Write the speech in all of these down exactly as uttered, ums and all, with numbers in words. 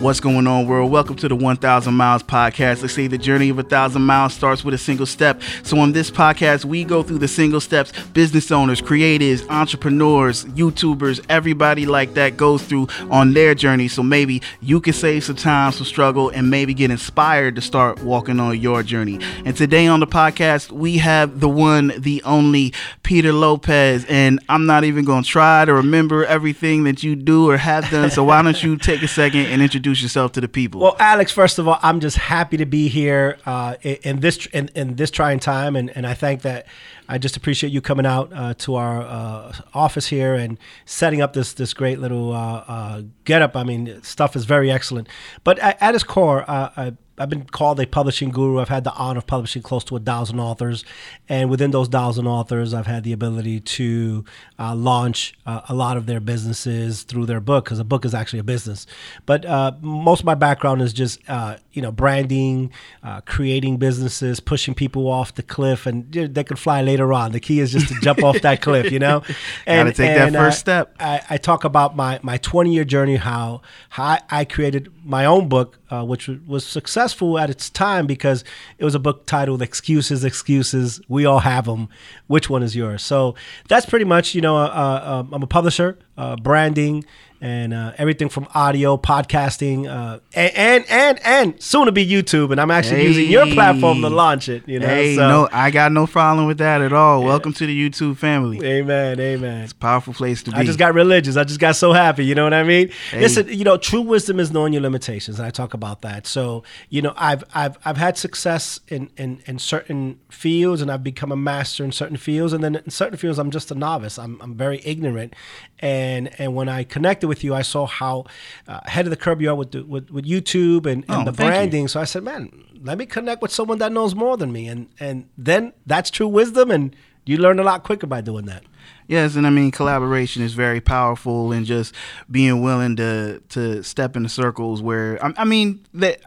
What's going on, world? Welcome to the one thousand miles podcast. They say the journey of a thousand miles starts with a single step. So on this podcast, we go through the single steps business owners, creators, entrepreneurs, YouTubers, everybody like that goes through on their journey. So maybe you can save some time, some struggle, and maybe get inspired to start walking on your journey. And today on the podcast, we have the one, the only Peter Lopez. And I'm not even going to try to remember everything that you do or have done. So why don't you take a second and introduce yourself to the people? Well, Alex, first of all, I'm just happy to be here uh, in this in, in this trying time. And, and I think that I just appreciate you coming out uh, to our uh, office here and setting up this this great little uh, uh, getup. I mean, stuff is very excellent. But at its core, uh, I I've been called a publishing guru. I've had the honor of publishing close to a thousand authors. And within those thousand authors, I've had the ability to uh, launch uh, a lot of their businesses through their book, because a book is actually a business. But uh, most of my background is just, uh, you know, branding, uh, creating businesses, pushing people off the cliff, and you know, they could fly later on. The key is just to jump off that cliff, you know? And gotta take and, that first uh, step. I, I talk about my, my twenty-year journey, how, how I, I created my own book, uh, which w- was successful at its time because it was a book titled Excuses, Excuses. We all have them. Which one is yours? So that's pretty much, you know, uh, uh, I'm a publisher, uh, branding, and uh, everything from audio, podcasting, uh, and, and and and soon to be YouTube. And I'm actually hey. using your platform to launch it. You know, hey, so. no, I got no problem with that at all. Yeah. Welcome to the YouTube family. Amen, amen. It's a powerful place to be. I just got religious. I just got so happy. You know what I mean? Hey. Listen, you know, true wisdom is knowing your limitations, and I talk about that. So, you know, I've I've I've had success in in, in certain fields, and I've become a master in certain fields, and then in certain fields, I'm just a novice. I'm I'm very ignorant, and and when I connected with you, I saw how uh, ahead of the curve you are with, the, with with YouTube and, and oh, the branding. So I said, man, let me connect with someone that knows more than me, and and then that's true wisdom, and you learn a lot quicker by doing that. Yes, and I mean, collaboration is very powerful, and just being willing to to step into circles where I, I mean, that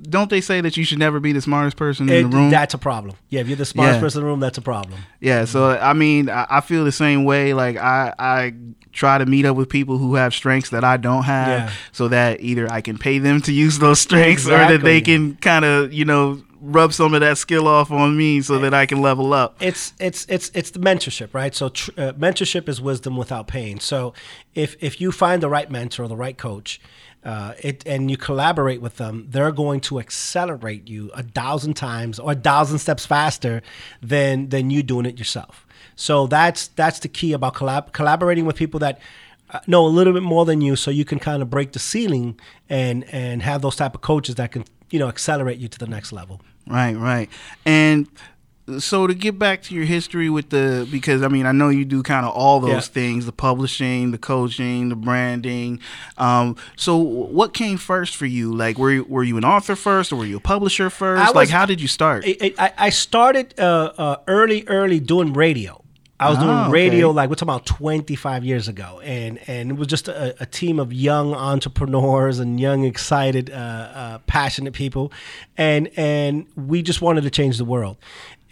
don't they say that you should never be the smartest person it, in the room? That's a problem. Yeah, if you're the smartest yeah. person in the room, that's a problem. Yeah, so I mean, I, I feel the same way. Like I I try to meet up with people who have strengths that I don't have, yeah. so that either I can pay them to use those strengths, exactly. or that they can kind of, you know, rub some of that skill off on me so that I can level up. It's it's it's it's the mentorship, right? So tr- uh, mentorship is wisdom without pain. So if if you find the right mentor or the right coach, uh, it and you collaborate with them, they're going to accelerate you a thousand times or a thousand steps faster than than you doing it yourself. So that's that's the key about collab- collaborating with people that Uh, know a little bit more than you, so you can kind of break the ceiling and and have those type of coaches that can, you know, accelerate you to the next level. Right, right. And so to get back to your history with the, because I mean, I know you do kind of all those yeah. things, the publishing, the coaching, the branding. Um, so what came first for you? Like, were you, were you an author first, or were you a publisher first? I was, like, how did you start? I, I, I started uh, uh, early, early doing radio. I was oh, doing radio, okay. like we're talking about twenty-five years ago, and and it was just a, a team of young entrepreneurs and young, excited, uh, uh, passionate people, and and we just wanted to change the world.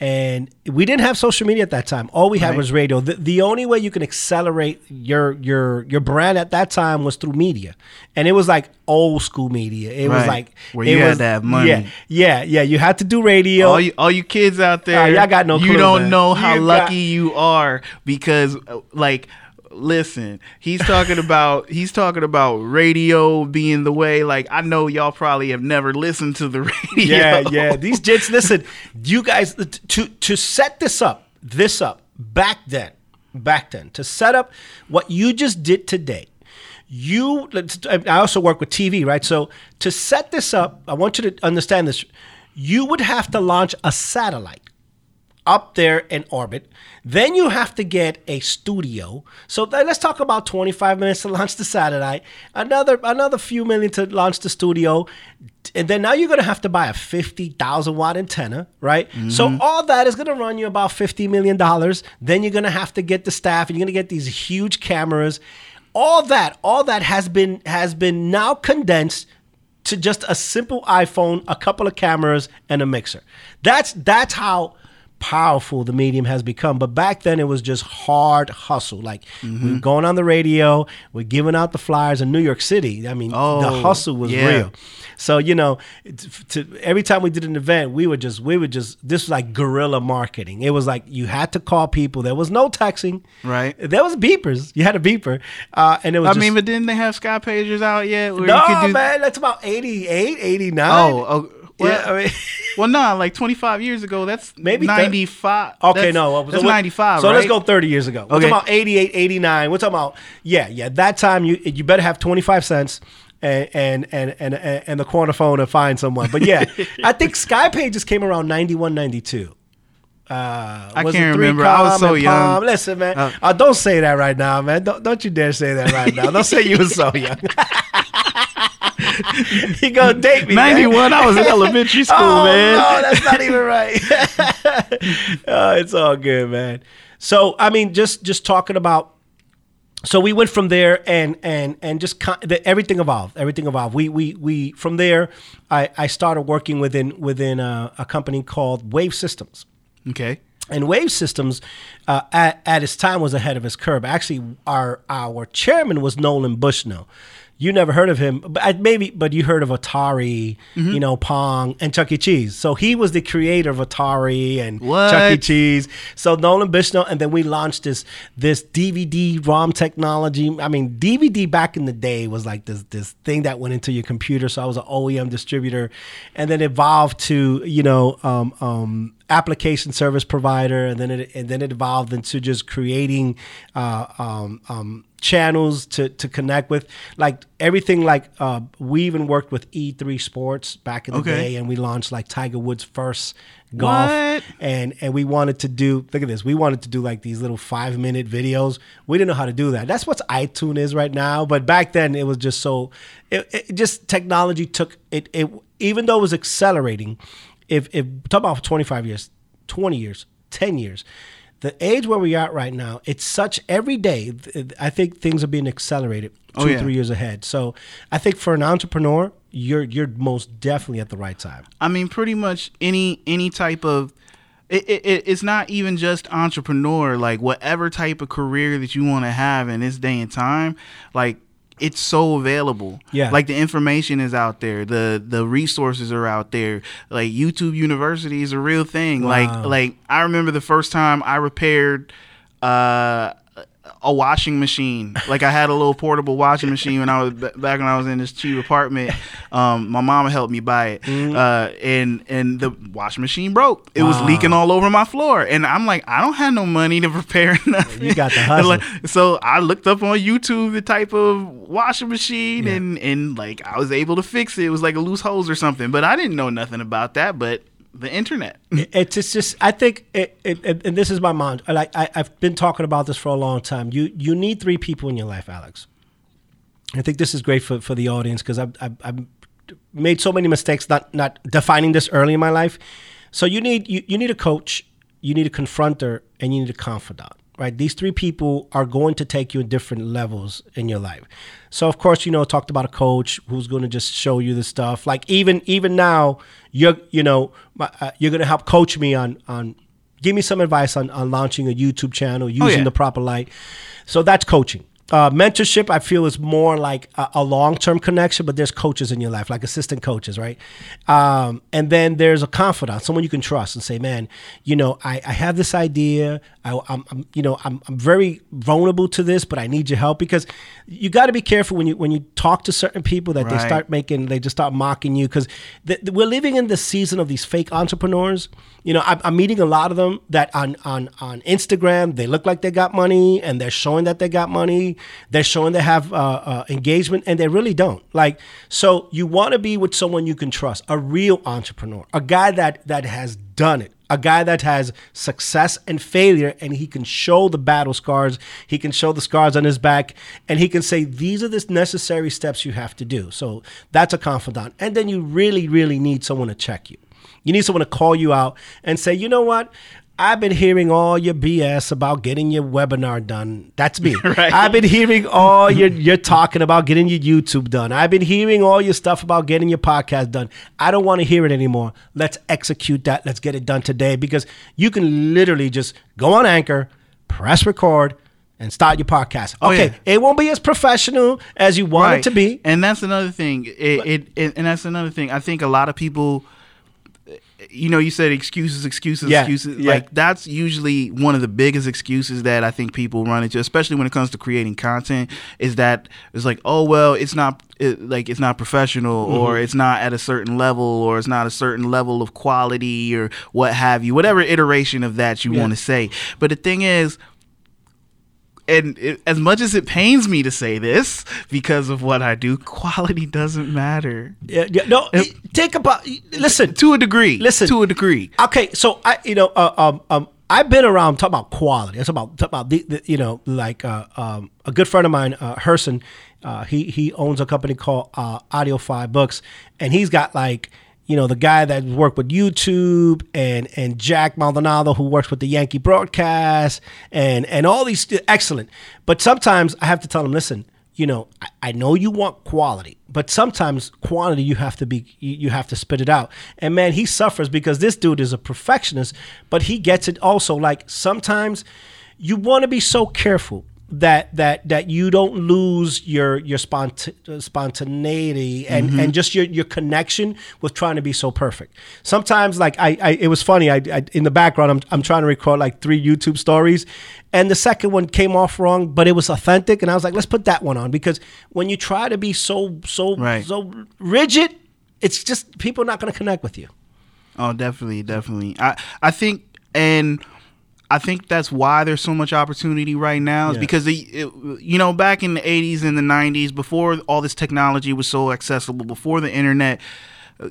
And we didn't have social media at that time. All we had right. was radio. The, the only way you can accelerate your your your brand at that time was through media, and it was like old school media. It right. was like where you it had was, to have money. Yeah, yeah, yeah. You had to do radio. All you, all you kids out there, uh, y'all got no clue, you don't man. know how you lucky got- you are because like. Listen, he's talking about he's talking about radio being the way. Like, I know y'all probably have never listened to the radio. Yeah, yeah. These jits, listen, you guys to to set this up, this up back then, back then to set up what you just did today. You, I also work with T V, right? So to set this up, I want you to understand this. You would have to launch a satellite up there in orbit. Then you have to get a studio. So th- let's talk about twenty-five minutes to launch the satellite, another another few million to launch the studio. And then now you're going to have to buy a fifty thousand watt antenna, right? Mm-hmm. So all that is going to run you about fifty million dollars. Then you're going to have to get the staff, and you're going to get these huge cameras. All that, all that has been has been now condensed to just a simple iPhone, a couple of cameras, and a mixer. That's that's how powerful the medium has become. But back then it was just hard hustle. Like mm-hmm. we were going on the radio, we're giving out the flyers in New York City. I mean, oh, the hustle was yeah. real. So, you know, to, every time we did an event, we were just, we were just, this was like guerrilla marketing. It was like, you had to call people. There was no texting. Right. There was beepers. You had a beeper. Uh, and it was I just, mean, but didn't they have Sky Pagers out yet? Where no, you could do man, that's about eighty-eight, eighty-nine Oh, okay. Well, yeah, I mean, well, no, nah, like twenty-five years ago, that's maybe ninety-five Okay, that's, no. Well, that's so ninety-five So right? Let's go thirty years ago. We're okay. talking about eighty-eight, eighty-nine We're talking about, yeah, yeah. That time, you you better have twenty-five cents and and and and, and the corner phone and find someone. But yeah, I think Sky Pages came around ninety-one, ninety-two Uh, I can't remember. I was so young. Listen, man, uh, uh, don't say that right now, man. Don't, don't you dare say that right now. Don't say you were so young. You gonna date me? ninety-one I was in elementary school, oh, man. No, that's not even right. Oh, it's all good, man. So, I mean, just just talking about. So we went from there, and and and just con- the, everything evolved. Everything evolved. We we we from there. I, I started working within within a, a company called Wave Systems. Okay. And Wave Systems, uh, at at its time, was ahead of its curve. Actually, our our chairman was Nolan Bushnell. You never heard of him, but maybe, but you heard of Atari, mm-hmm. you know, Pong, and Chuck E. Cheese. So he was the creator of Atari and what? Chuck E. Cheese. So Nolan Bushnell, and then we launched this this D V D ROM technology. I mean, D V D back in the day was like this this thing that went into your computer. So I was an O E M distributor, and then evolved to you know um, um, application service provider, and then it and then it evolved into just creating. Uh, um, um, channels to to connect with, like everything, like uh we even worked with E three sports back in the okay. day, and we launched like Tiger Woods' first golf what? and and we wanted to do look at this we wanted to do like these little five minute videos. We didn't know how to do that. That's what iTunes is right now, but back then it was just so it, it just technology took it it even though it was accelerating. If if talk about twenty-five years, twenty years, ten years the age where we are right now, it's such every day. I think things are being accelerated two or oh, yeah. three years ahead. So I think for an entrepreneur, you're you're most definitely at the right time. I mean, pretty much any any type of, it, it, it's not even just entrepreneur. Like whatever type of career that you want to have in this day and time, like it's so available. Yeah, like the information is out there. The the resources are out there. Like YouTube University is a real thing. Wow. Like like I remember the first time I repaired uh, a washing machine. Like I had a little portable washing machine when I was b- back when I was in this cheap apartment. Um, my mama helped me buy it, mm-hmm. uh, and and the washing machine broke. It wow. was leaking all over my floor, and I'm like, I don't have no money to repair nothing. You got the hustle. Like, so I looked up on YouTube the type of washing machine, yeah. and and like I was able to fix it. It was like a loose hose or something, but I didn't know nothing about that. But the internet. It's just, I think, it, it, it, and this is my mom. Like I, I've been talking about this for a long time. You you need three people in your life, Alex. I think this is great for, for the audience because I've, I've, I've made so many mistakes not not defining this early in my life. So you need you, you need a coach, you need a confronter, and you need a confidant. Right, these three people are going to take you to different levels in your life. So, of course, you know, talked about a coach who's going to just show you the stuff. Like even even now, you're you know my, uh, you're going to help coach me on on give me some advice on, on launching a YouTube channel using oh, yeah. the proper light. So that's coaching. Uh, mentorship, I feel, is more like a, a long-term connection, but there's coaches in your life, like assistant coaches, right? Um, and then there's a confidant, someone you can trust and say, man, you know, I, I have this idea. I, I'm, I'm, you know, I'm, I'm very vulnerable to this, but I need your help because you got to be careful when you when you talk to certain people that right. they start making, they just start mocking you because th- th- we're living in the season of these fake entrepreneurs. You know, I, I'm meeting a lot of them that on, on, on Instagram, they look like they got money and they're showing that they got money. They're showing they have uh, uh, engagement, and they really don't. Like, so you want to be with someone you can trust, a real entrepreneur, a guy that that has done it, a guy that has success and failure, and he can show the battle scars, he can show the scars on his back, and he can say, these are the necessary steps you have to do. So that's a confidant. And then you really, really need someone to check you. You need someone to call you out and say, you know what? I've been hearing all your B S about getting your webinar done. That's me. Right. I've been hearing all your, you're talking about getting your YouTube done. I've been hearing all your stuff about getting your podcast done. I don't want to hear it anymore. Let's execute that. Let's get it done today, because you can literally just go on Anchor, press record, and start your podcast. Okay, oh, yeah. It won't be as professional as you want right. it to be. And that's another thing. It, but, it, it And that's another thing. I think a lot of people... You know, you said excuses, excuses, yeah, excuses. Yeah. Like, that's usually one of the biggest excuses that I think people run into, especially when it comes to creating content, is that it's like, oh, well, it's not it, like it's not professional, mm-hmm. or it's not at a certain level, or it's not a certain level of quality, or what have you, whatever iteration of that you yeah. want to say. But the thing is, and it, as much as it pains me to say this because of what I do, quality doesn't matter. Yeah, yeah no, it, take about listen to a degree. Listen to a degree. Okay, so I, you know, uh, um, um, I've been around talking about quality. It's about talking about the, the, you know, like uh, um, a good friend of mine, uh, Herson. Uh, he he owns a company called uh, Audio Five Books, and he's got like. You know, the guy that worked with YouTube and and Jack Maldonado, who works with the Yankee Broadcast, and and all these, excellent. But sometimes I have to tell him, listen, you know, I, I know you want quality, but sometimes quantity you have to be, you, you have to spit it out. And man, he suffers because this dude is a perfectionist, but he gets it also. Like, sometimes you want to be so careful that that that you don't lose your your sponta- spontaneity and, mm-hmm. and just your, your connection with trying to be so perfect. Sometimes, like I, I it was funny. I, I in the background, I'm I'm trying to record like three YouTube stories, and the second one came off wrong, but it was authentic, and I was like, let's put that one on, because when you try to be so so right. so rigid, it's just people are not going to connect with you. Oh, definitely, definitely. I I think and. I think that's why there's so much opportunity right now, is yeah. because, the, it, you know, back in the eighties and the nineties, before all this technology was so accessible, before the internet,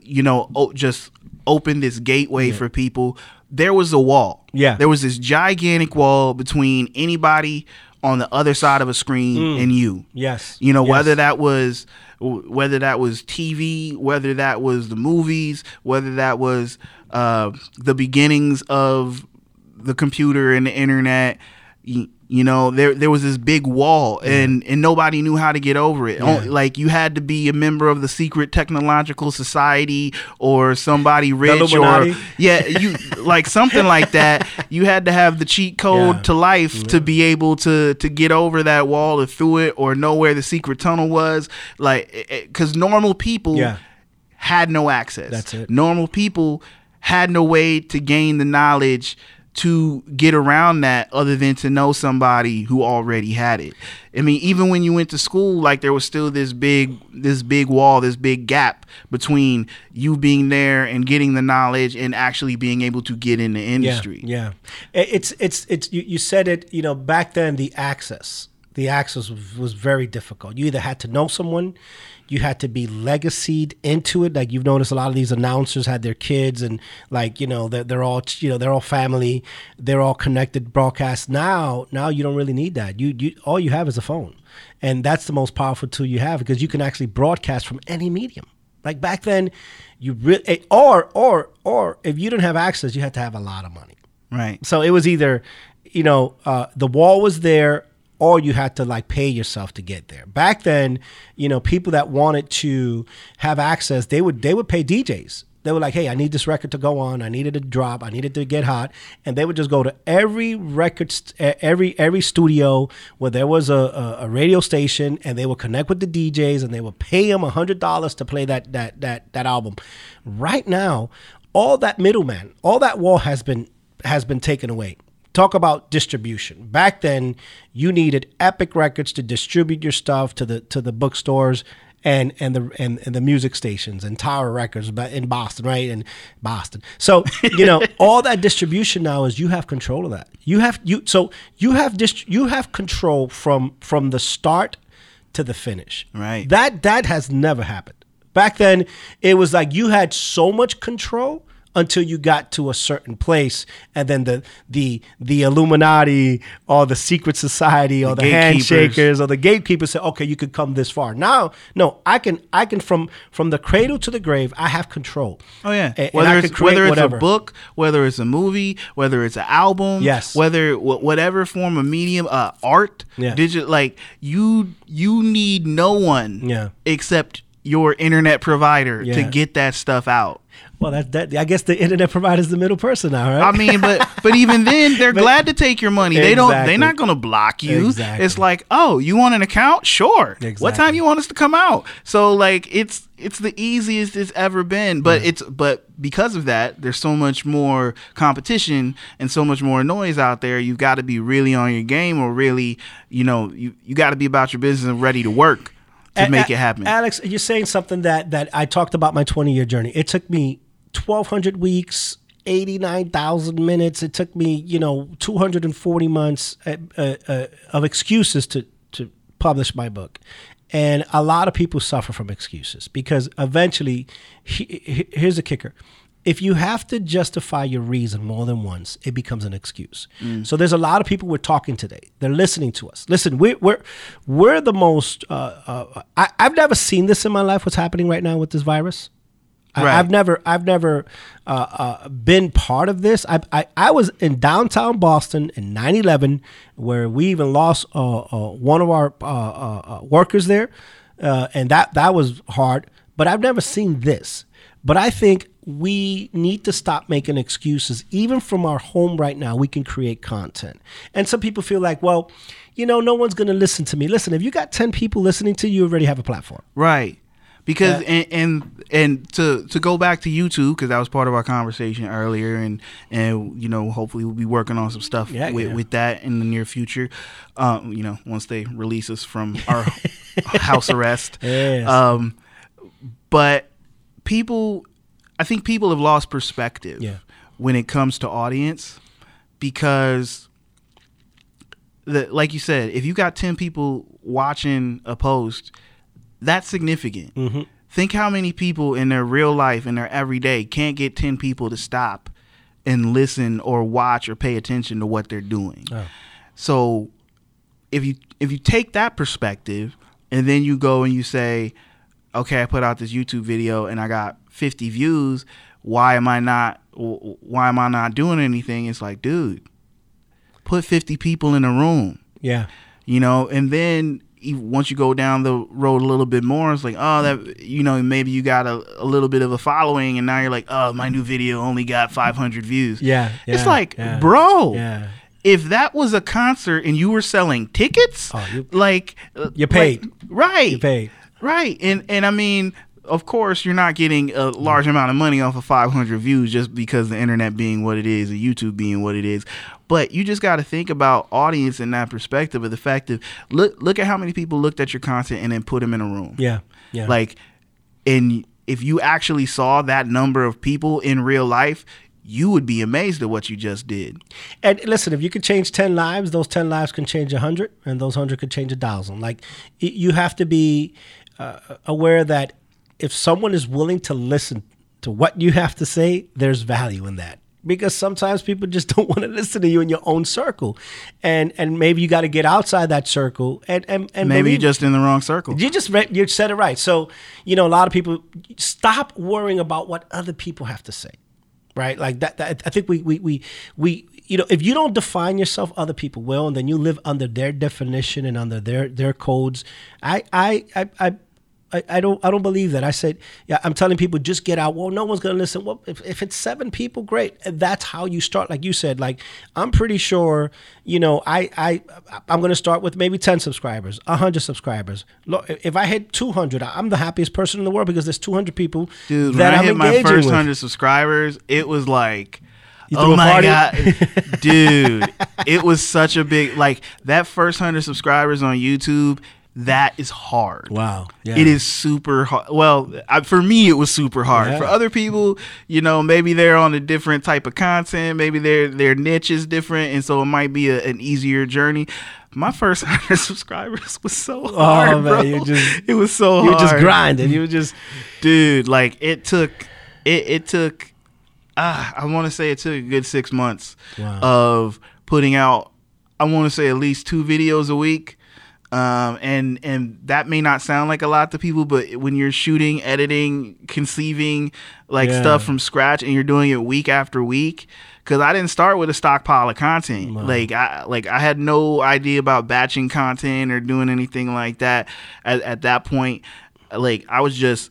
you know, o- just opened this gateway yeah. for people, there was a wall. Yeah. There was this gigantic wall between anybody on the other side of a screen mm. and you. Yes. You know, yes. whether that was whether that was T V, whether that was the movies, whether that was uh, the beginnings of the computer and the internet, you, you know, there there was this big wall, and, yeah. and nobody knew how to get over it. Yeah. Like, you had to be a member of the secret technological society or somebody rich, or yeah, you like something like that. You had to have the cheat code yeah. to life yeah. to be able to to get over that wall or through it, or know where the secret tunnel was. Like, because normal people yeah. had no access. That's it. Normal people had no way to gain the knowledge to get around that, other than to know somebody who already had it. I mean, even when you went to school, like, there was still this big this big wall, this big gap between you being there and getting the knowledge and actually being able to get in the industry. Yeah, yeah. It's it's it's you, you said it, you know, back then the access the access was, was very difficult. You either had to know someone, you had to be legacied into it. Like, you've noticed a lot of these announcers had their kids, and like, you know, they're, they're all, you know, they're all family, they're all connected broadcast. Now, now you don't really need that. You, you, all you have is a phone, and that's the most powerful tool you have, because you can actually broadcast from any medium. Like, back then you really, or, or, or if you didn't have access, you had to have a lot of money. Right. So it was either, you know, uh, the wall was there, or you had to like pay yourself to get there. Back then, you know, people that wanted to have access, they would they would pay D Js. They were like, hey, I need this record to go on. I needed to drop. I needed to get hot. And they would just go to every record, st- every every studio where there was a, a, a radio station, and they would connect with the D Js, and they would pay them one hundred dollars to play that that that that album. Right now, all that middleman, all that wall has been has been taken away. Talk about distribution. Back then, you needed Epic Records to distribute your stuff to the to the bookstores and and the and, and the music stations, and Tower Records in Boston, right? In Boston. So, you know, all that distribution now is, you have control of that. You have you so you have dist- you have control from from the start to the finish. Right. That that has never happened. Back then, it was like you had so much control until you got to a certain place, and then the the the Illuminati or the secret society or the, the handshakers or the gatekeepers said, okay, you could come this far. Now, no, I can I can from from the cradle to the grave, I have control. Oh yeah, and, whether and it's, whether it's whatever. a book, whether it's a movie, whether it's an album, yes, whether whatever form of medium, uh, art, yeah. digital, like you you need no one, yeah. except your internet provider, yeah. to get that stuff out. Well, that, that I guess the internet provider is the middle person now, right? I mean, but but even then, they're but, glad to take your money. Exactly. They don't. They're not going to block you. Exactly. It's like, oh, you want an account? Sure. Exactly. What time you want us to come out? So like, it's it's the easiest it's ever been. But yeah. it's but because of that, there's so much more competition and so much more noise out there. You've got to be really on your game, or really, you know, you you got to be about your business and ready to work. To make it happen. Alex, you're saying something that, that I talked about my twenty-year journey. It took me twelve hundred weeks, eighty-nine thousand minutes. It took me, you know, two hundred forty months uh, uh, of excuses to, to publish my book. And a lot of people suffer from excuses because eventually, he, he, here's the kicker. If you have to justify your reason more than once, it becomes an excuse. Mm. So there's a lot of people we're talking today. They're listening to us. Listen, we're we're, we're the most. Uh, uh, I, I've never seen this in my life. What's happening right now with this virus? Right. I, I've never. I've never uh, uh, been part of this. I, I I was in downtown Boston in nine eleven, where we even lost uh, uh, one of our uh, uh, workers there, uh, and that that was hard. But I've never seen this. But I think we need to stop making excuses. Even from our home right now, we can create content. And some people feel like, well, you know, no one's going to listen to me. Listen, if you got ten people listening to you, you already have a platform. Right. Because uh, and, and and to to go back to YouTube, because that was part of our conversation earlier, and and you know, hopefully we'll be working on some stuff yeah, with, yeah. with that in the near future. Um, you know, once they release us from our house arrest. Yes. Um, but people, I think people have lost perspective yeah. when it comes to audience, because, the, like you said, if you got ten people watching a post, that's significant. Mm-hmm. Think how many people in their real life, in their everyday, can't get ten people to stop and listen or watch or pay attention to what they're doing. Oh. So if you if you take that perspective and then you go and you say, okay, I put out this YouTube video and I got fifty views. Why am I not? Why am I not doing anything? It's like, dude, put fifty people in a room. Yeah, you know. And then once you go down the road a little bit more, it's like, oh, that, you know, maybe you got a, a little bit of a following, and now you're like, oh, my new video only got five hundred views. Yeah, yeah, it's like, yeah, bro. Yeah. If that was a concert and you were selling tickets, oh, you, like you're paid, like, right? You're paid. Right, and and I mean, of course, you're not getting a large amount of money off of five hundred views just because the internet being what it is and YouTube being what it is, but you just got to think about audience in that perspective of the fact that look look at how many people looked at your content and then put them in a room. Yeah, yeah. Like, and if you actually saw that number of people in real life, you would be amazed at what you just did. And listen, if you could change ten lives, those ten lives can change one hundred, and those one hundred could change one thousand. Like, you have to be Uh, aware that if someone is willing to listen to what you have to say, there's value in that, because sometimes people just don't want to listen to you in your own circle, and and maybe you got to get outside that circle, and and, and maybe you're just in the wrong circle. You just re- you said it right. So, you know, a lot of people stop worrying about what other people have to say, right? Like that. that I think we we we we. You know, if you don't define yourself, other people will, and then you live under their definition and under their their codes. I I I I, I don't I don't believe that. I said, yeah, I'm telling people just get out. Well, no one's gonna listen. Well, if, if it's seven people, great. And that's how you start. Like you said, like I'm pretty sure, you know, I I I'm gonna start with maybe ten subscribers, a hundred subscribers. Look, if I hit two hundred, I'm the happiest person in the world because there's two hundred people. Dude, that when I hit I'm my first hundred subscribers, it was like, oh my God, dude, it was such a big, like that first one hundred subscribers on YouTube, that is hard. Wow. Yeah. It is super hard. Well, I, for me, it was super hard. Yeah. For other people, you know, maybe they're on a different type of content. Maybe their their niche is different. And so it might be a, an easier journey. My first one hundred subscribers was so hard, oh, man, bro. You just, it was so hard. You were just grinding. You were just, dude, like it took, it, it took. ah, I want to say it took a good six months wow. of putting out, I want to say at least two videos a week. Um, and, and that may not sound like a lot to people, but when you're shooting, editing, conceiving like yeah. stuff from scratch and you're doing it week after week, because I didn't start with a stockpile of content. Wow. Like I like I had no idea about batching content or doing anything like that at, at that point. Like I was just,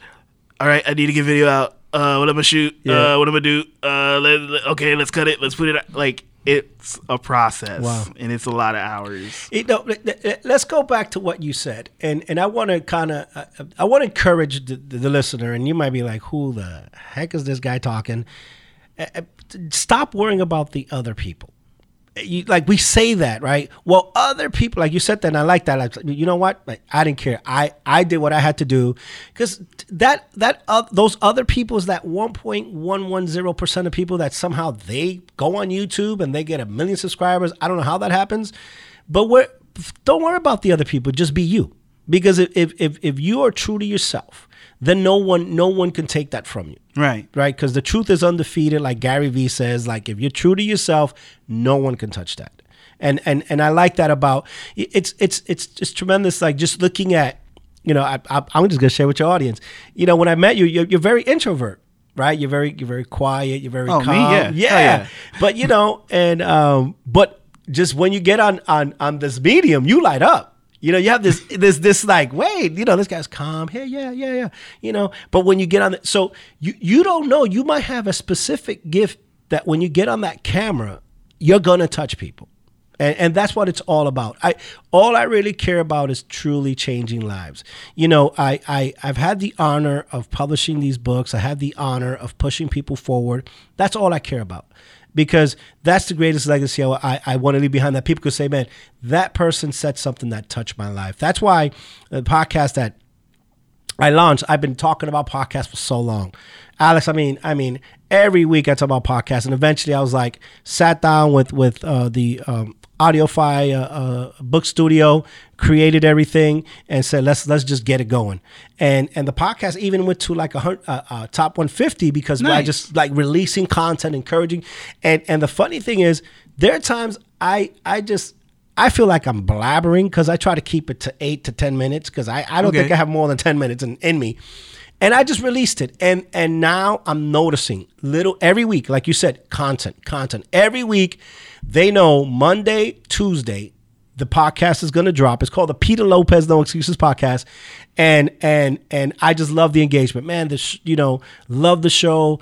all right, I need to get video out. Uh, what I'm gonna shoot? Yeah. Uh, what I'm gonna do? Uh, let, let, okay, let's cut it. Let's put it out. Like. It's a process, wow. and it's a lot of hours. You know, let's go back to what you said, and and I want to kind of I, I want to encourage the, the listener, and you might be like, "Who the heck is this guy talking?" Stop worrying about the other people. You, like we say that, right? Well, other people, like you said that, and I like that. Like, you know what? Like, I didn't care. I, I did what I had to do, because that that uh, those other people is that one point one one zero percent of people that somehow they go on YouTube and they get a million subscribers. I don't know how that happens, but we're, don't worry about the other people. Just be you, because if if if you are true to yourself, then no one no one can take that from you. Right. Right? Because the truth is undefeated, like Gary Vee says. Like, if you're true to yourself, no one can touch that. And and and I like that about, it's it's it's just tremendous, like just looking at, you know, I, I, I'm just going to share with your audience. You know, when I met you, you're, you're very introvert, right? You're very you're very quiet, you're very oh, calm. Me? Yeah. Yeah. Oh, yeah. But, you know, and um, but just when you get on, on, on this medium, you light up. You know, you have this, this, this, like, wait, you know, this guy's calm. Hey, yeah, yeah, yeah. You know, but when you get on, the, so you, you don't know, you might have a specific gift that when you get on that camera, you're going to touch people. And, and that's what it's all about. I, all I really care about is truly changing lives. You know, I, I, I've had the honor of publishing these books. I had the honor of pushing people forward. That's all I care about. Because that's the greatest legacy I, I want to leave behind, that people could say, man, that person said something that touched my life. That's why the podcast that I launched, I've been talking about podcasts for so long. Alex, I mean, I mean, every week I talk about podcasts. And eventually I was like, sat down with, with uh, the um, Audiofy uh, uh, book studio, created everything, and said, let's let's just get it going. And and the podcast even went to like a uh, uh, top one fifty because nice. I just like releasing content, encouraging. And and the funny thing is, there are times I I just I feel like I'm blabbering because I try to keep it to eight to ten minutes because I, I don't okay. think I have more than ten minutes in, in me. And I just released it. And and now I'm noticing little every week, like you said, content, content. Every week, they know Monday, Tuesday, the podcast is going to drop. It's called the Peter Lopez No Excuses Podcast. And and and I just love the engagement. Man, the sh- you know, love the show,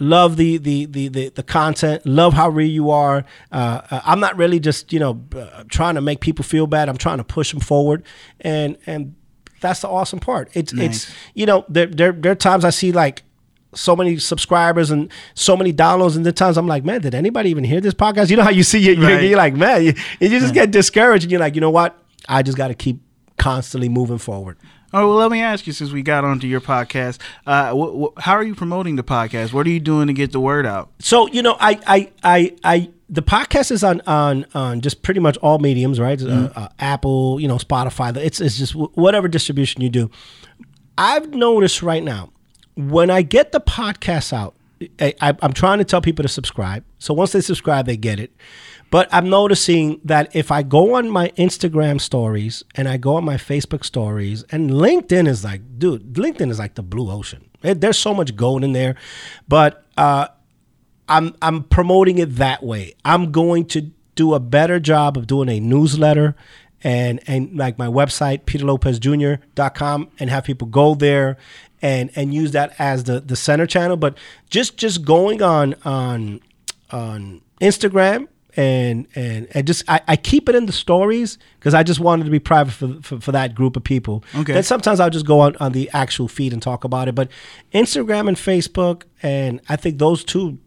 love the the the the, the content, love how real you are. Uh, I'm not really just, you know, uh, trying to make people feel bad. I'm trying to push them forward. And and. That's the awesome part. It's nice. It's you know there, there there are times I see like so many subscribers and so many downloads, and the times I'm like, man, did anybody even hear this podcast? You know how you see it, you're, right. you're like, man, you, you just yeah. get discouraged, and you're like, you know what? I just got to keep constantly moving forward. Oh, well, let me ask you, since we got onto your podcast, uh, wh- wh- how are you promoting the podcast? What are you doing to get the word out? So you know, I I I. I The podcast is on on on just pretty much all mediums, right? Mm-hmm. Uh, uh, Apple, you know, Spotify. It's it's just w- whatever distribution you do. I've noticed right now when I get the podcast out, I, I, I'm trying to tell people to subscribe. So once they subscribe, they get it. But I'm noticing that if I go on my Instagram stories and I go on my Facebook stories, and LinkedIn is like, dude, LinkedIn is like the blue ocean. It, there's so much gold in there, but. uh I'm I'm promoting it that way. I'm going to do a better job of doing a newsletter and and like my website, Peter Lopez Junior dot com, and have people go there and and use that as the, the center channel. But just just going on on on Instagram and and, and just I, I keep it in the stories because I just wanted to be private for, for, for that group of people. Okay. Then sometimes I'll just go on, on the actual feed and talk about it. But Instagram and Facebook, and I think those two.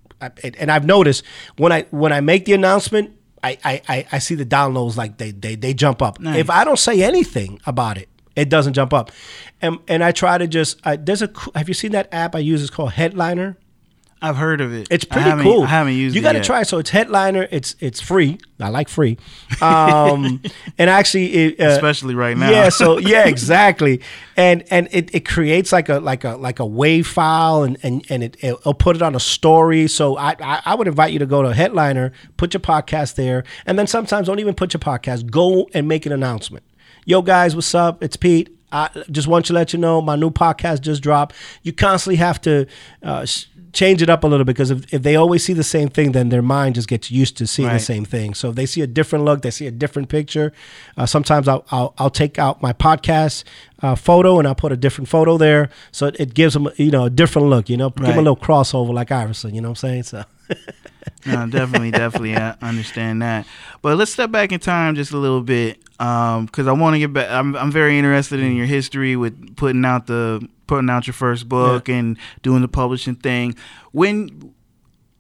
And I've noticed when I when I make the announcement, I I, I see the downloads like they they they jump up. Nice. If I don't say anything about it, it doesn't jump up. And and I try to just I, there's a have you seen that app I use? It's called Headliner. I've heard of it. It's pretty cool. I haven't used it yet. You got to try it. So it's Headliner. It's it's free. I like free. Um, and actually, it, uh, especially right now. Yeah. So yeah, exactly. And and it, it creates like a like a like a wave file, and and and it it'll put it on a story. So I, I I would invite you to go to Headliner, put your podcast there, and then sometimes don't even put your podcast. Go and make an announcement. Yo guys, what's up? It's Pete. I just want to let you know my new podcast just dropped. You constantly have to uh, sh- change it up a little bit, because if, if they always see the same thing, then their mind just gets used to seeing right. the same thing. So if they see a different look, they see a different picture. Uh, sometimes I'll, I'll I'll take out my podcast uh, photo and I'll put a different photo there, so it, it gives them, you know, a different look. You know, right. give them a little crossover like Iverson. You know what I'm saying? So. No, definitely, definitely, I understand that. But let's step back in time just a little bit, because um, I want to get back. I'm, I'm very interested in your history with putting out the putting out your first book yeah. and doing the publishing thing. When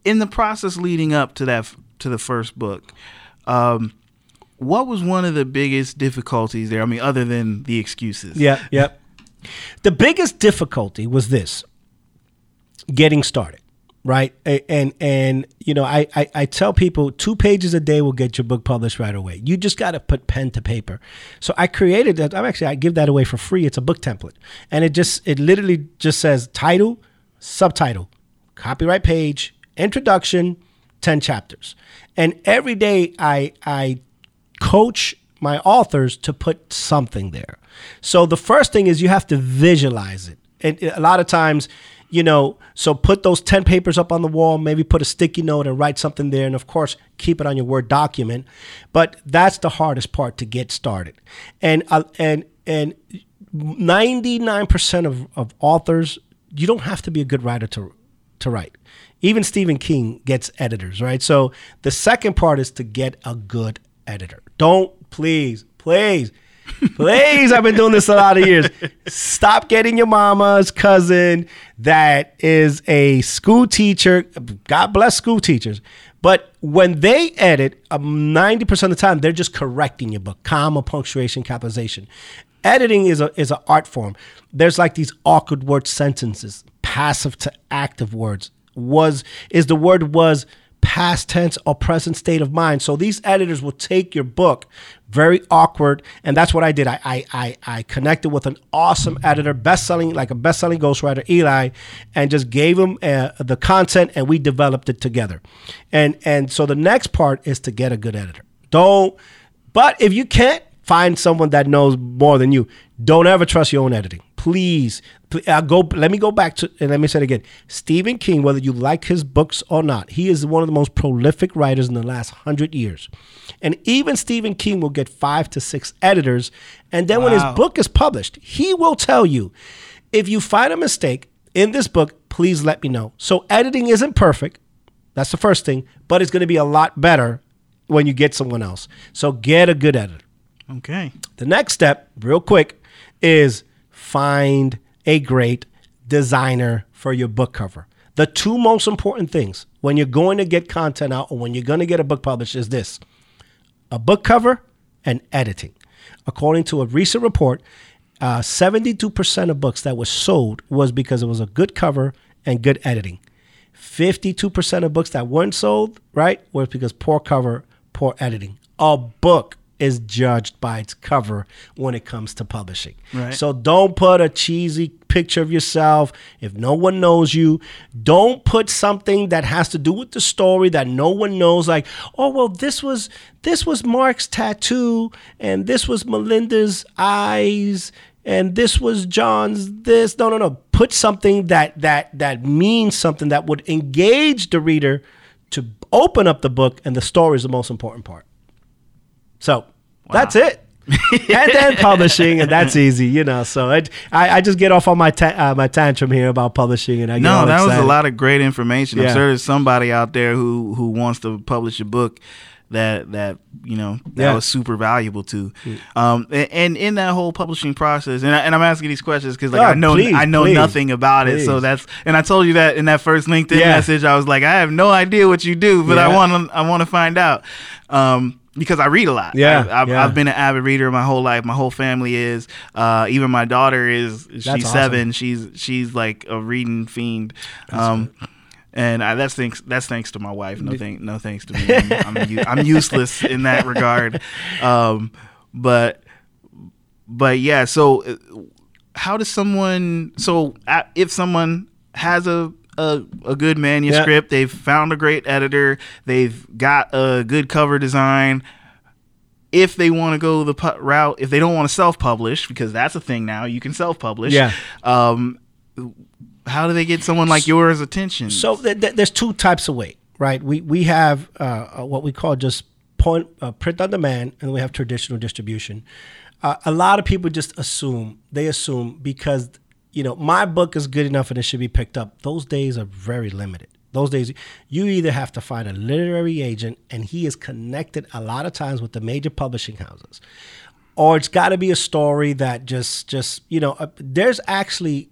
in the process leading up to that to the first book, um, what was one of the biggest difficulties there? I mean, other than the excuses. Yeah, yeah. The biggest difficulty was this: getting started. Right. And, and, you know, I, I, I tell people two pages a day will get your book published right away. You just got to put pen to paper. So I created that. I'm actually, I give that away for free. It's a book template. And it just, it literally just says title, subtitle, copyright page, introduction, ten chapters. And every day I, I coach my authors to put something there. So the first thing is you have to visualize it. And a lot of times, you know, so put those ten papers up on the wall, maybe put a sticky note and write something there. And of course, keep it on your Word document. But that's the hardest part, to get started. And uh, and and ninety-nine percent of, of authors, you don't have to be a good writer to to write. Even Stephen King gets editors, right? So the second part is to get a good editor. Don't, please, please. Please, I've been doing this a lot of years. Stop getting your mama's cousin that is a school teacher. God bless school teachers. But when they edit, um, ninety percent of the time, they're just correcting your book. Comma, punctuation, capitalization. Editing is a is an art form. There's like these awkward word sentences, passive to active words. Was is the word was past tense or present state of mind. So these editors will take your book very awkward. And that's what I did. I I I, I connected with an awesome editor, best-selling, like a best-selling ghostwriter, Eli, and just gave him uh, the content, and we developed it together. And and so the next part is to get a good editor. Don't, but if you can't, find someone that knows more than you. Don't ever trust your own editing. Please, please I'll go. Let me go back to, and let me say it again. Stephen King, whether you like his books or not, he is one of the most prolific writers in the last hundred years. And even Stephen King will get five to six editors. And then wow. when his book is published, he will tell you, if you find a mistake in this book, please let me know. So editing isn't perfect. That's the first thing, but it's going to be a lot better when you get someone else. So get a good editor. Okay. The next step, real quick, is find a great designer for your book cover. The two most important things when you're going to get content out or when you're going to get a book published is this: a book cover and editing. According to a recent report, uh, seventy-two percent of books that were sold was because it was a good cover and good editing. fifty-two percent of books that weren't sold, right, was because poor cover, poor editing. A book is judged by its cover when it comes to publishing. Right. So don't put a cheesy picture of yourself if no one knows you. Don't put something that has to do with the story that no one knows, like, oh, well, this was this was Mark's tattoo, and this was Melinda's eyes, and this was John's this. No, no, no. Put something that that that means something that would engage the reader to open up the book, and the story is the most important part. So wow. that's it. And then publishing, and that's easy, you know. So it, I, I just get off on my ta- uh, my tantrum here about publishing, and I get no, all that excited. Was a lot of great information. Yeah. I'm sure there's somebody out there who, who wants to publish a book that that you know that yeah. was super valuable to. Yeah. Um, and, and in that whole publishing process, and, I, and I'm asking these questions because like oh, I know please, I know please, nothing about please. it. So that's and I told you that in that first LinkedIn yeah. message, I was like, I have no idea what you do, but yeah. I want to I want to find out. Um, Because I read a lot. Yeah, I, I've, yeah. I've been an avid reader my whole life. My whole family is. Uh, even my daughter is. She's awesome. Seven. She's she's like a reading fiend. Um, And I, that's thanks that's thanks to my wife. No, thank, no thanks to me. I'm I'm, u- I'm useless in that regard. Um, but but yeah. So how does someone? So I, if someone has a a, a good manuscript, yep. they've found a great editor, they've got a good cover design. If they want to go the pu- route, if they don't want to self-publish, because that's a thing now, you can self-publish. Yeah. Um, how do they get someone like yours attention? So th- th- there's two types of way, right? We we have uh, what we call just point uh, print on demand, and we have traditional distribution. Uh, a lot of people just assume they assume because you know my book is good enough and it should be picked up. Those days are very limited. Those days, you either have to find a literary agent, and he is connected a lot of times with the major publishing houses, or it's got to be a story that just, just you know, uh, there's actually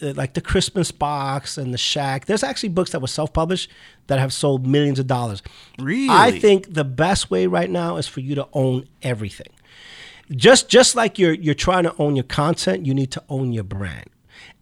uh, like the Christmas Box and the Shack. There's actually books that were self-published that have sold millions of dollars. Really, I think the best way right now is for you to own everything. Just, just like you're you're trying to own your content, you need to own your brand.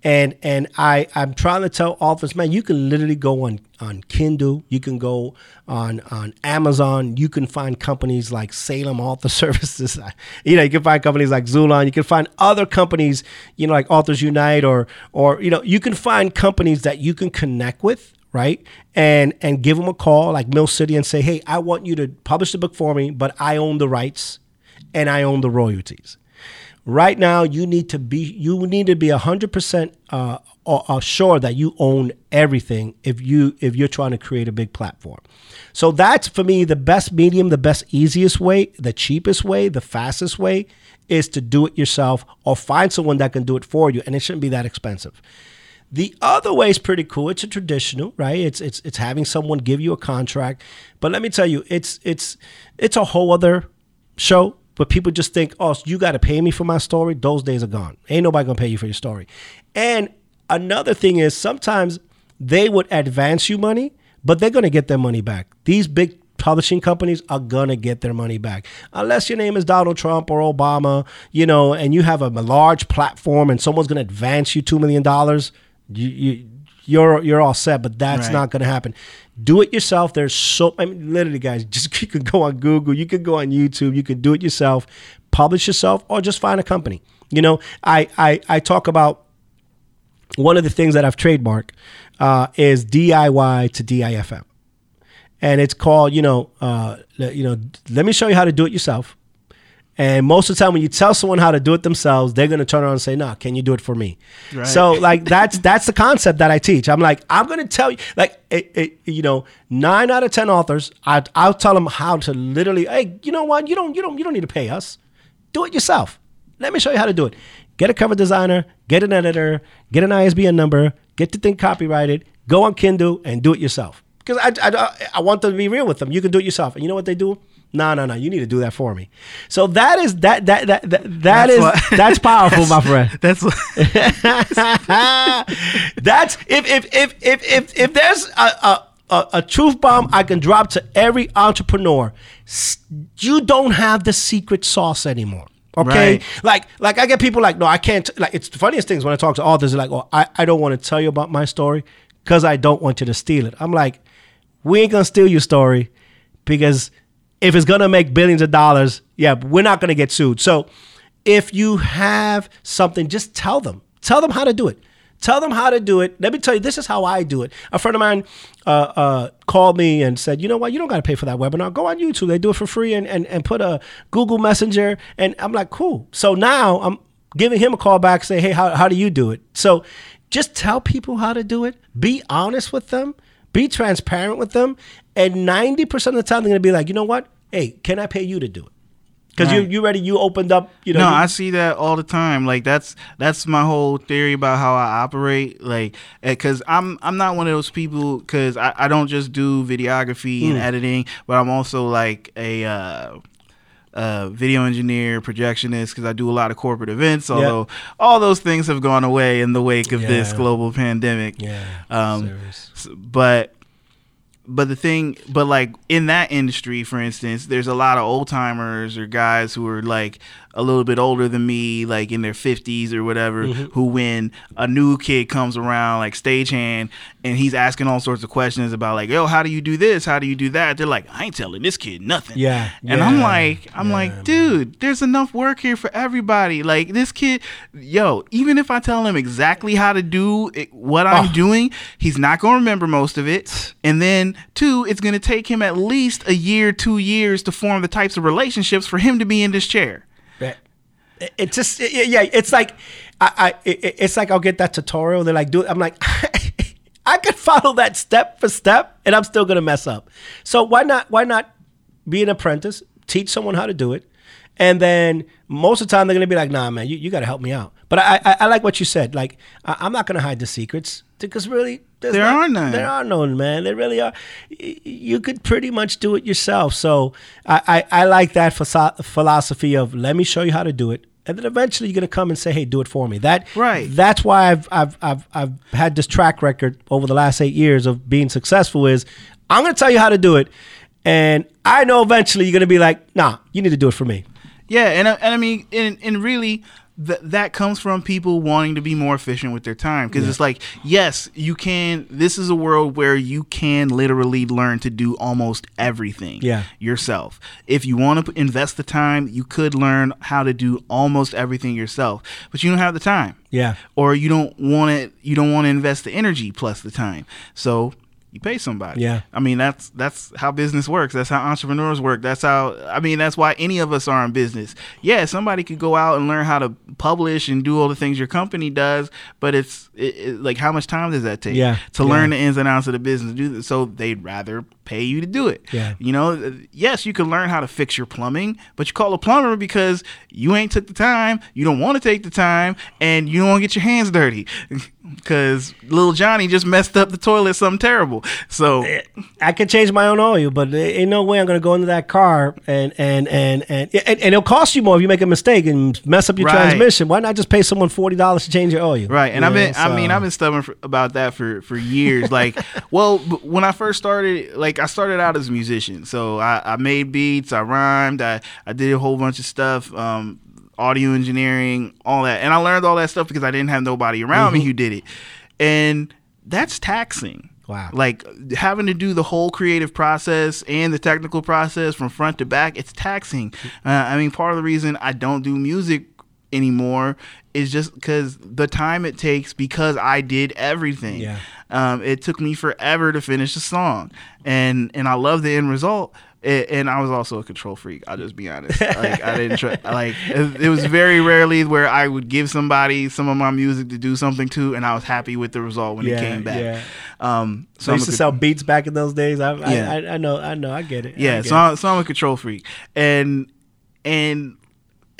And and I, I'm trying to tell authors, man, you can literally go on, on Kindle, you can go on on Amazon, you can find companies like Salem Author Services, you know, you can find companies like Zulon, you can find other companies, you know, like Authors Unite or or you know, you can find companies that you can connect with, right? And and give them a call, like Mill City, and say, hey, I want you to publish the book for me, but I own the rights and I own the royalties. Right now, you need to be you need to be one hundred percent uh, uh, sure that you own everything if you if you're trying to create a big platform. So that's for me the best medium, the best easiest way, the cheapest way, the fastest way is to do it yourself or find someone that can do it for you, and it shouldn't be that expensive. The other way is pretty cool. It's a traditional, right? It's it's it's having someone give you a contract. But let me tell you, it's it's it's a whole other show. But people just think, oh, so you got to pay me for my story. Those days are gone. Ain't nobody going to pay you for your story. And another thing is sometimes they would advance you money, but they're going to get their money back. These big publishing companies are going to get their money back. Unless your name is Donald Trump or Obama, you know, and you have a, a large platform and someone's going to advance you two million dollars, you, you, you're you're all set, but that's right. Not going to happen. Do it yourself. There's so, I mean, literally, guys, just you can go on Google, you can go on YouTube, you can do it yourself, publish yourself, or just find a company. You know, I I, I talk about one of the things that I've trademarked uh, is D I Y to D I F M, and it's called you know uh, you know let me show you how to do it yourself. And most of the time when you tell someone how to do it themselves, they're going to turn around and say, no, nah, can you do it for me? Right. So like, that's, that's the concept that I teach. I'm like, I'm going to tell you, like, it, it, you know, nine out of ten authors, I, I'll tell them how to literally, hey, you know what? You don't, you don't, you don't need to pay us. Do it yourself. Let me show you how to do it. Get a cover designer, get an editor, get an I S B N number, get the thing copyrighted, go on Kindle and do it yourself. Because I, I, I want them to be real with them. You can do it yourself. And you know what they do? No, no, no! You need to do that for me. So that is that that that that, that that's is what, that's powerful, that's, my friend. That's what, that's if if if if if if there's a a a truth bomb I can drop to every entrepreneur. You don't have the secret sauce anymore. Okay, right. like like I get people like, no, I can't. Like it's the funniest things when I talk to authors. They're like, oh, I I don't want to tell you about my story because I don't want you to steal it. I'm like, we ain't gonna steal your story because. If it's going to make billions of dollars, yeah, we're not going to get sued. So if you have something, just tell them. Tell them how to do it. Tell them how to do it. Let me tell you, this is how I do it. A friend of mine uh, uh, called me and said, you know what? You don't got to pay for that webinar. Go on YouTube. They do it for free and, and, and put a Google Messenger. And I'm like, cool. So now I'm giving him a call back, say, hey, how, how do you do it? So just tell people how to do it. Be honest with them. Be transparent with them. And ninety percent of the time, they're going to be like, you know what? Hey, can I pay you to do it? Because right. you you already, you opened up. You know, no, you, I see that all the time. Like, that's that's my whole theory about how I operate. Like, because I'm I'm not one of those people, because I, I don't just do videography mm. and editing, but I'm also like a... Uh, Uh, video engineer, projectionist, because I do a lot of corporate events, although yep. all those things have gone away in the wake of yeah. this global pandemic. Yeah, um, but but the thing, but like in that industry, for instance, there's a lot of old timers or guys who are like a little bit older than me, like in their fifties or whatever, mm-hmm. who when a new kid comes around, like stagehand, and he's asking all sorts of questions about like, yo, how do you do this? How do you do that? They're like, I ain't telling this kid nothing. Yeah. And yeah, I'm like, I'm yeah, like, dude, man. There's enough work here for everybody. Like this kid, yo, even if I tell him exactly how to do it, what oh. I'm doing, he's not going to remember most of it. And then two, it's going to take him at least a year, two years to form the types of relationships for him to be in this chair. It just, it, yeah, it's like, I, I it, it's like I'll get that tutorial. They're like, do it. I'm like, I could follow that step for step, and I'm still gonna mess up. So why not? Why not be an apprentice? Teach someone how to do it, and then most of the time they're gonna be like, nah, man, you, you gotta help me out. But I, I, I like what you said. Like, I, I'm not gonna hide the secrets because really, there not, are none. There are none, man. There really are. You could pretty much do it yourself. So I, I, I like that philosophy of let me show you how to do it. And then eventually you're gonna come and say, "Hey, do it for me." That right. That's why I've I've I've I've had this track record over the last eight years of being successful. Is I'm gonna tell you how to do it, and I know eventually you're gonna be like, "Nah, you need to do it for me." Yeah, and and I mean, and and really. Th- that comes from people wanting to be more efficient with their time because yeah. it's like, yes, you can. This is a world where you can literally learn to do almost everything yeah. yourself. If you want to p- invest the time, you could learn how to do almost everything yourself, but you don't have the time. Yeah. Or you don't want to, you don't want to invest the energy plus the time. So you pay somebody. Yeah. I mean, that's that's how business works. That's how entrepreneurs work. That's how, I mean, that's why any of us are in business. Yeah, somebody could go out and learn how to publish and do all the things your company does, but it's it, it, like, how much time does that take? Yeah. To yeah. learn the ins and outs of the business. Do this, so they'd rather pay you to do it. Yeah. You know, yes, you can learn how to fix your plumbing, but you call a plumber because you ain't took the time, you don't want to take the time, and you don't want to get your hands dirty. Because little Johnny just messed up the toilet, something terrible. So I could change my own oil, but ain't no way I'm gonna go into that car and and and and and, and it'll cost you more if you make a mistake and mess up your right. transmission. Why not just pay someone forty dollars to change your oil? Right. And I've been, so. I mean, I've been stubborn for, about that for for years. Like, well, when I first started, like I started out as a musician, so I, I made beats, I rhymed, I I did a whole bunch of stuff. Um, audio engineering, all that. And I learned all that stuff because I didn't have nobody around mm-hmm. me who did it. And that's taxing. Wow. Like having to do the whole creative process and the technical process from front to back, it's taxing. Uh, I mean, part of the reason I don't do music anymore is just because the time it takes, because I did everything. Yeah. Um, it took me forever to finish a song. And, and I love the end result. And I was also a control freak. I'll just be honest. Like I didn't try. Like it was very rarely where I would give somebody some of my music to do something to, and I was happy with the result when yeah, it came back. Yeah. Um, so I used to sell beats back in those days. I, yeah. I, I, I know. I know. I get it. Yeah. Get so, I'm, so I'm a control freak, and and.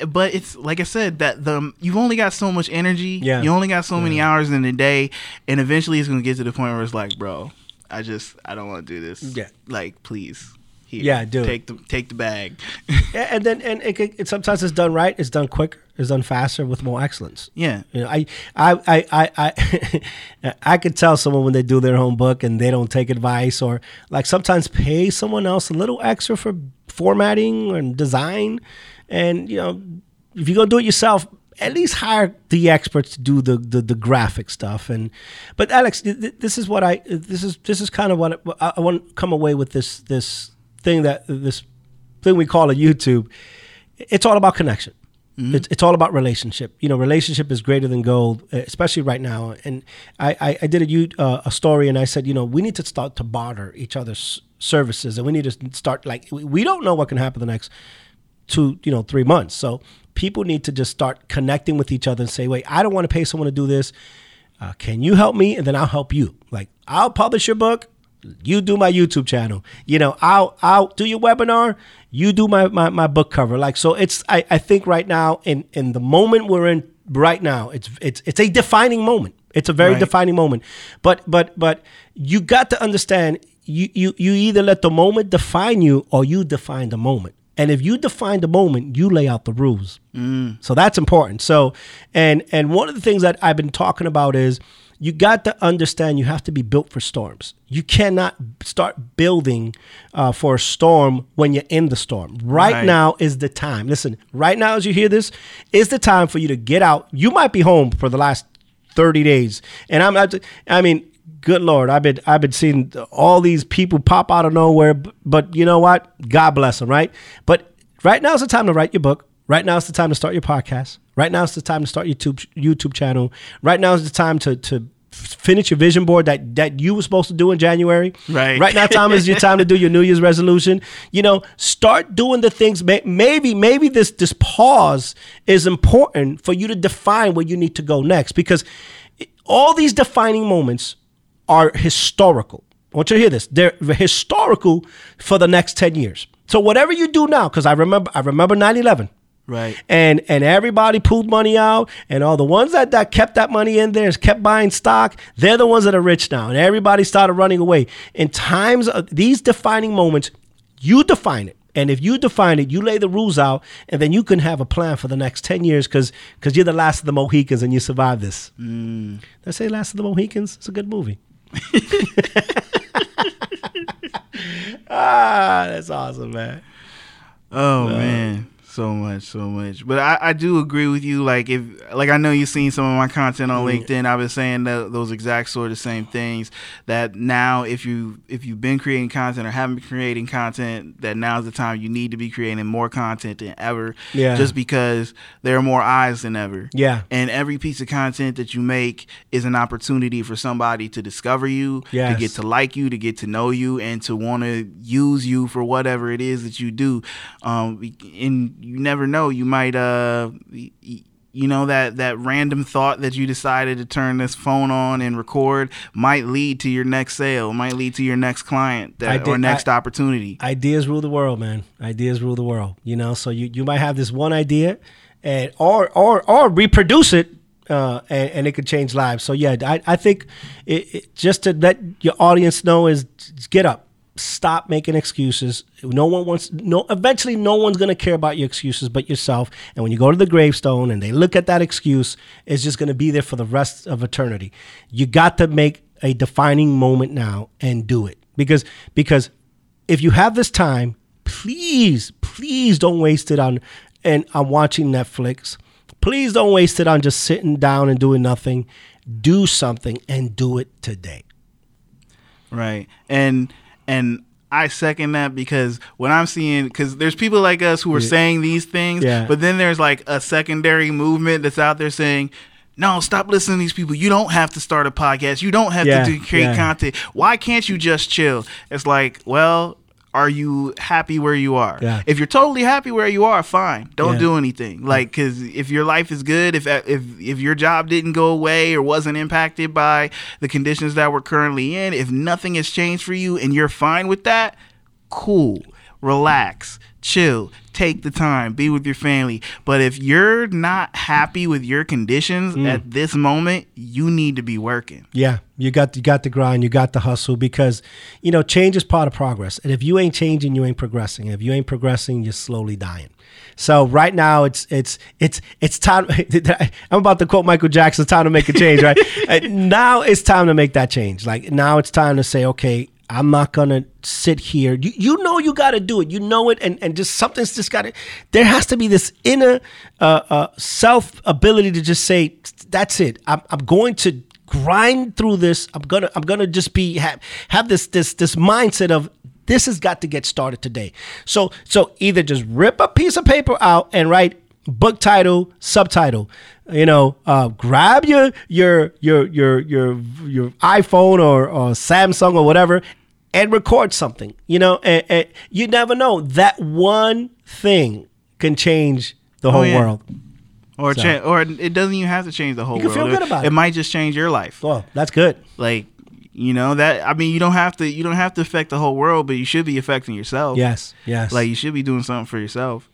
But it's like I said, that the you've only got so much energy. Yeah. You only got so yeah. many hours in the day, and eventually it's gonna get to the point where it's like, bro, I just I don't want to do this. Yeah. Like, please. Here, yeah, do take the take the bag, yeah, and then and it, it sometimes it's done right, it's done quicker, it's done faster with more excellence. Yeah, you know, I I I I I, I could tell someone when they do their own book and they don't take advice, or like sometimes pay someone else a little extra for formatting and design, and you know if you go do it yourself, at least hire the experts to do the the, the graphic stuff. And but Alex, th- this is what I this is this is kind of what I, I want to come away with this this. thing that this thing we call a YouTube, it's all about connection. Mm-hmm. It's, it's all about relationship. You know, relationship is greater than gold, especially right now. And I, I, I did a, uh, a story, and I said, you know, we need to start to barter each other's services, and we need to start like we don't know what can happen the next two, you know, three months. So people need to just start connecting with each other and say, wait, I don't want to pay someone to do this. Uh, can you help me? And then I'll help you. Like I'll publish your book. You do my YouTube channel, you know, I'll, I'll do your webinar. You do my, my, my book cover. Like, so it's, I, I think right now in, in the moment we're in right now, it's, it's, it's a defining moment. It's a very right. defining moment, but, but, but you got to understand you, you, you either let the moment define you or you define the moment. And if you define the moment, you lay out the rules. Mm. So that's important. So, and and one of the things that I've been talking about is you got to understand you have to be built for storms. You cannot start building uh, for a storm when you're in the storm. Right, right now is the time. Listen, right now as you hear this, is the time for you to get out. You might be home for the last thirty days. And I'm, I mean, good Lord, I've been I've been seeing all these people pop out of nowhere, but, but you know what? God bless them, right? But right now is the time to write your book. Right now is the time to start your podcast. Right now is the time to start your YouTube, YouTube channel. Right now is the time to to finish your vision board that, that you were supposed to do in January. Right. Right now time is your time to do your New Year's resolution. You know, start doing the things. Maybe maybe this this pause is important for you to define where you need to go next, because all these defining moments are historical. I want you to hear this. They're historical for the next ten years. So whatever you do now, because I remember I remember nine eleven. Right. And and everybody pulled money out, and all the ones that, that kept that money in there, kept buying stock, they're the ones that are rich now. And everybody started running away. In times of these defining moments, you define it. And if you define it, you lay the rules out, and then you can have a plan for the next ten years, because because you're the last of the Mohicans and you survived this. Mm. Did I say Last of the Mohicans? It's a good movie. Ah, that's awesome, man. Oh, no. Man, so much, so much. But I, I do agree with you. Like if, like I know you've seen some of my content on mm. LinkedIn. I've been saying the, those exact sort of same things. That now, if you if you've been creating content or haven't been creating content, that now's the time you need to be creating more content than ever. Yeah. Just because there are more eyes than ever. Yeah. And every piece of content that you make is an opportunity for somebody to discover you, yes. to get to like you, to get to know you, and to want to use you for whatever it is that you do. Um, in You never know. You might, uh, you know, that that random thought that you decided to turn this phone on and record might lead to your next sale, might lead to your next client that, did, or next I, opportunity. Ideas rule the world, man. Ideas rule the world. You know, so you, you might have this one idea, and or or or reproduce it, uh, and, and it could change lives. So yeah, I I think it, it, just to let your audience know is get up. Stop making excuses. No one wants, no, eventually no one's going to care about your excuses but yourself. And when you go to the gravestone and they look at that excuse, it's just going to be there for the rest of eternity. You got to make a defining moment now and do it. Because, because if you have this time, please, please don't waste it on, and on watching Netflix. Please don't waste it on just sitting down and doing nothing. Do something and do it today. Right. And, And I second that, because when I'm seeing, because there's people like us who are yeah. saying these things, yeah. but then there's like a secondary movement that's out there saying, no, stop listening to these people. You don't have to start a podcast. You don't have yeah. to do, create yeah. content. Why can't you just chill? It's like, well, are you happy where you are? Yeah. If you're totally happy where you are, fine. Don't yeah. do anything. Like, because if your life is good, if if if your job didn't go away or wasn't impacted by the conditions that we're currently in, if nothing has changed for you and you're fine with that, cool. Relax, chill, take the time, be with your family. But if you're not happy with your conditions mm. at this moment, you need to be working. Yeah, you got you got to grind, you got to hustle, because you know change is part of progress. And if you ain't changing, you ain't progressing. If you ain't progressing, you're slowly dying. So right now, it's it's it's it's time. I'm about to quote Michael Jackson: "Time to make a change." Right now, it's time to make that change. Like now, it's time to say, okay. I'm not going to sit here. You, you know you got to do it. You know it. And, and just something's just got to, there has to be this inner uh, uh, self ability to just say, that's it. I'm, I'm going to grind through this. I'm going to I'm gonna just be have, have this this this mindset of this has got to get started today. So so either just rip a piece of paper out and write book title, subtitle. You know, uh, grab your, your, your, your, your, your iPhone or, or Samsung or whatever, and record something, you know, and, and you never know. That one thing can change the whole oh, yeah. world. Or so. cha- or it doesn't even have to change the whole world. You can world. feel good about it. It might just change your life. Well, that's good. Like, you know, that, I mean, you don't have to, you don't have to affect the whole world, but you should be affecting yourself. Yes, yes. Like, you should be doing something for yourself.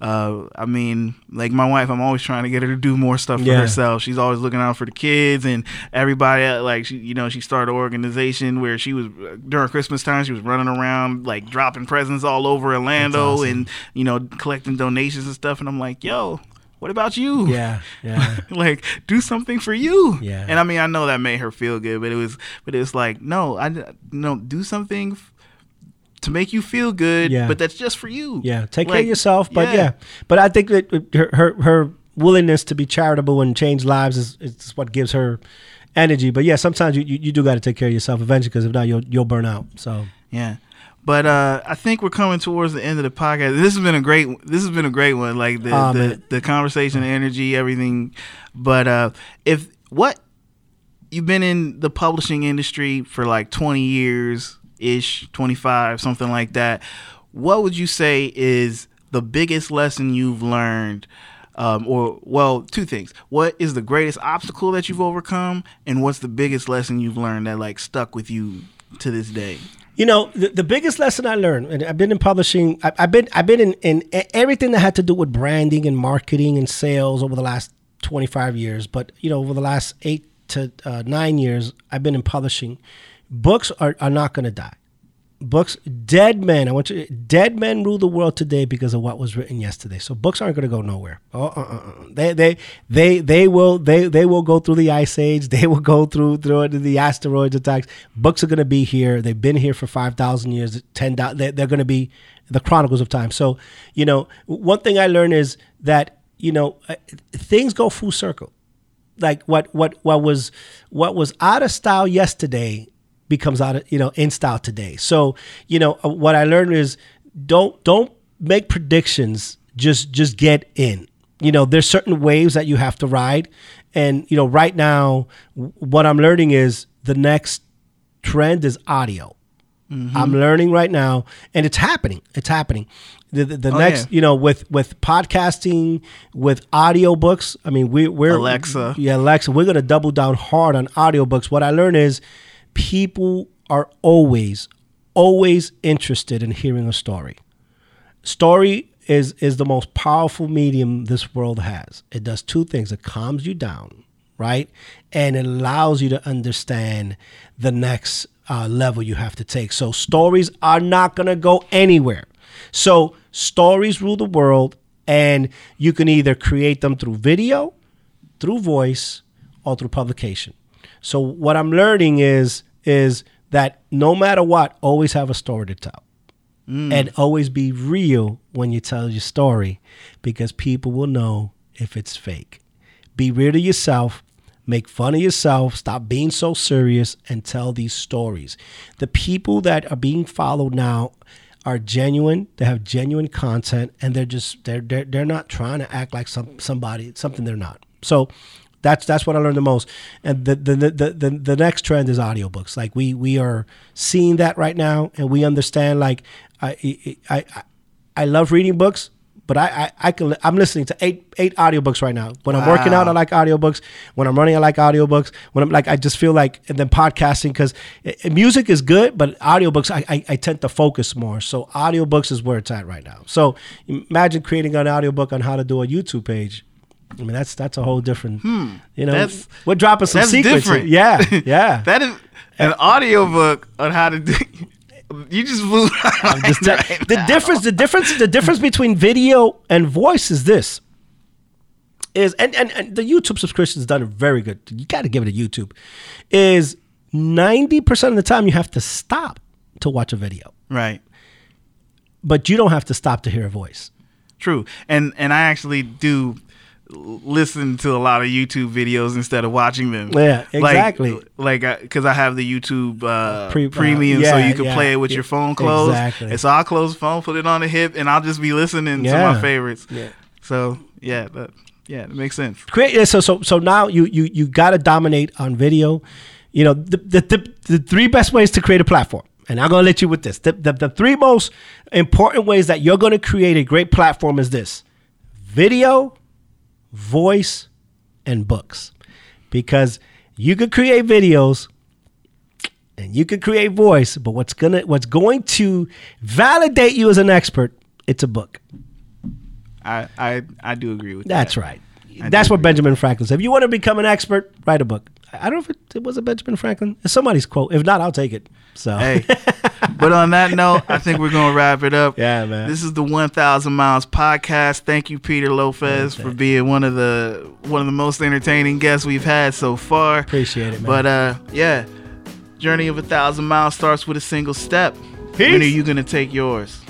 Uh, I mean, like my wife, I'm always trying to get her to do more stuff for yeah. herself. She's always looking out for the kids and everybody. Like, she, you know, she started an organization where she was, during Christmas time, she was running around, like, dropping presents all over Orlando awesome. and, you know, collecting donations and stuff. And I'm like, yo, what about you? Yeah, yeah. Like, do something for you. Yeah. And I mean, I know that made her feel good, but it was, but it was like, no, I no, do something f- to make you feel good. Yeah. But that's just for you. Yeah. Take like, care of yourself. But yeah. yeah, but I think that her, her her willingness to be charitable and change lives is, is what gives her energy. But yeah, sometimes you, you, you do got to take care of yourself eventually, because if not, you'll you'll burn out. So yeah. But uh, I think we're coming towards the end of the podcast. This has been a great. This has been a great one. Like the oh, the, the conversation, the energy, everything. But uh, if what you've been in the publishing industry for like twenty years ish, twenty five, something like that. What would you say is the biggest lesson you've learned? Um, or well, two things. What is the greatest obstacle that you've overcome, and what's the biggest lesson you've learned that like stuck with you to this day? You know, the, the biggest lesson I learned, and I've been in publishing, I, I've been I've been in, in everything that had to do with branding and marketing and sales over the last twenty-five years. But, you know, over the last eight to uh, nine years, I've been in publishing. Books are, are not going to die. Books, dead men, I want you, dead men rule the world today because of what was written yesterday. So books aren't going to go nowhere. Uh, uh, uh, they, they, they, they will, they, they will go through the ice age. They will go through through the asteroids attacks. Books are going to be here. They've been here for five thousand years. Ten, they're going to be the chronicles of time. So, you know, one thing I learned is that, you know, things go full circle. Like what what what was what was out of style yesterday becomes out of, you know, in style today. So, you know, what I learned is don't don't make predictions. Just just get in. You know, there's certain waves that you have to ride. And, you know, right now, what I'm learning is the next trend is audio. Mm-hmm. I'm learning right now, and it's happening. It's happening. The the, the oh, next, yeah. you know, with, with podcasting, with audiobooks. I mean, we, we're Alexa. Yeah, Alexa. We're gonna double down hard on audiobooks. What I learned is people are always, always interested in hearing a story. Story is is the most powerful medium this world has. It does two things. It calms you down, right? And it allows you to understand the next uh, level you have to take. So stories are not going to go anywhere. So stories rule the world, and you can either create them through video, through voice, or through publication. So what I'm learning is is that no matter what, always have a story to tell. Mm. And always be real when you tell your story, because people will know if it's fake. Be real to yourself. Make fun of yourself. Stop being so serious and tell these stories. The people that are being followed now are genuine. They have genuine content, and they're just they're they're, they're not trying to act like some somebody something they're not. So That's that's what I learned the most. And the the, the the the next trend is audiobooks. Like we we are seeing that right now, and we understand. Like I I I, I love reading books, but I, I I can I'm listening to eight eight audiobooks right now. When wow. I'm working out, I like audiobooks. When I'm running, I like audiobooks. When I'm like, I just feel like, and then podcasting, because music is good, but audiobooks I, I I tend to focus more. So audiobooks is where it's at right now. So imagine creating an audiobook on how to do a YouTube page. I mean, that's that's a whole different, hmm, you know, that's, we're dropping some that's secrets. Different. Yeah, yeah. That is an audiobook on how to do. You just blew I'm just right t- the difference. The difference. The difference between video and voice is this. Is and, and, and the YouTube subscription has done very good. You got to give it to YouTube. Is ninety percent of the time you have to stop to watch a video, right? But you don't have to stop to hear a voice. True, and and I actually do. Listen to a lot of YouTube videos instead of watching them. Yeah, exactly. Like, because like I, I have the YouTube uh, Pre- premium, uh, yeah, so you can yeah, play it with yeah, your phone closed. Exactly. And so I'll close the phone, put it on the hip, and I'll just be listening yeah. to my favorites. Yeah. So, yeah, that, yeah, it makes sense. Create, so, so, so now you you you got to dominate on video. You know, the the, the the three best ways to create a platform. And I'm going to let you with this. The, the, the three most important ways that you're going to create a great platform is this. Video, voice, and books, because you could create videos and you could create voice, but what's gonna what's going to validate you as an expert, it's a book. I, I, I do agree with That's that. That's right. I That's what Benjamin Franklin said. If you want to become an expert, write a book. I don't know if it, it was a Benjamin Franklin. It's somebody's quote. If not, I'll take it. So, hey, but on that note, I think we're going to wrap it up. Yeah, man. This is the one thousand Miles Podcast. Thank you, Peter Lopez, yeah, for being one of the one of the most entertaining guests we've had so far. Appreciate it, man. But uh, yeah, journey of a thousand miles starts with a single step. Peace. When are you going to take yours?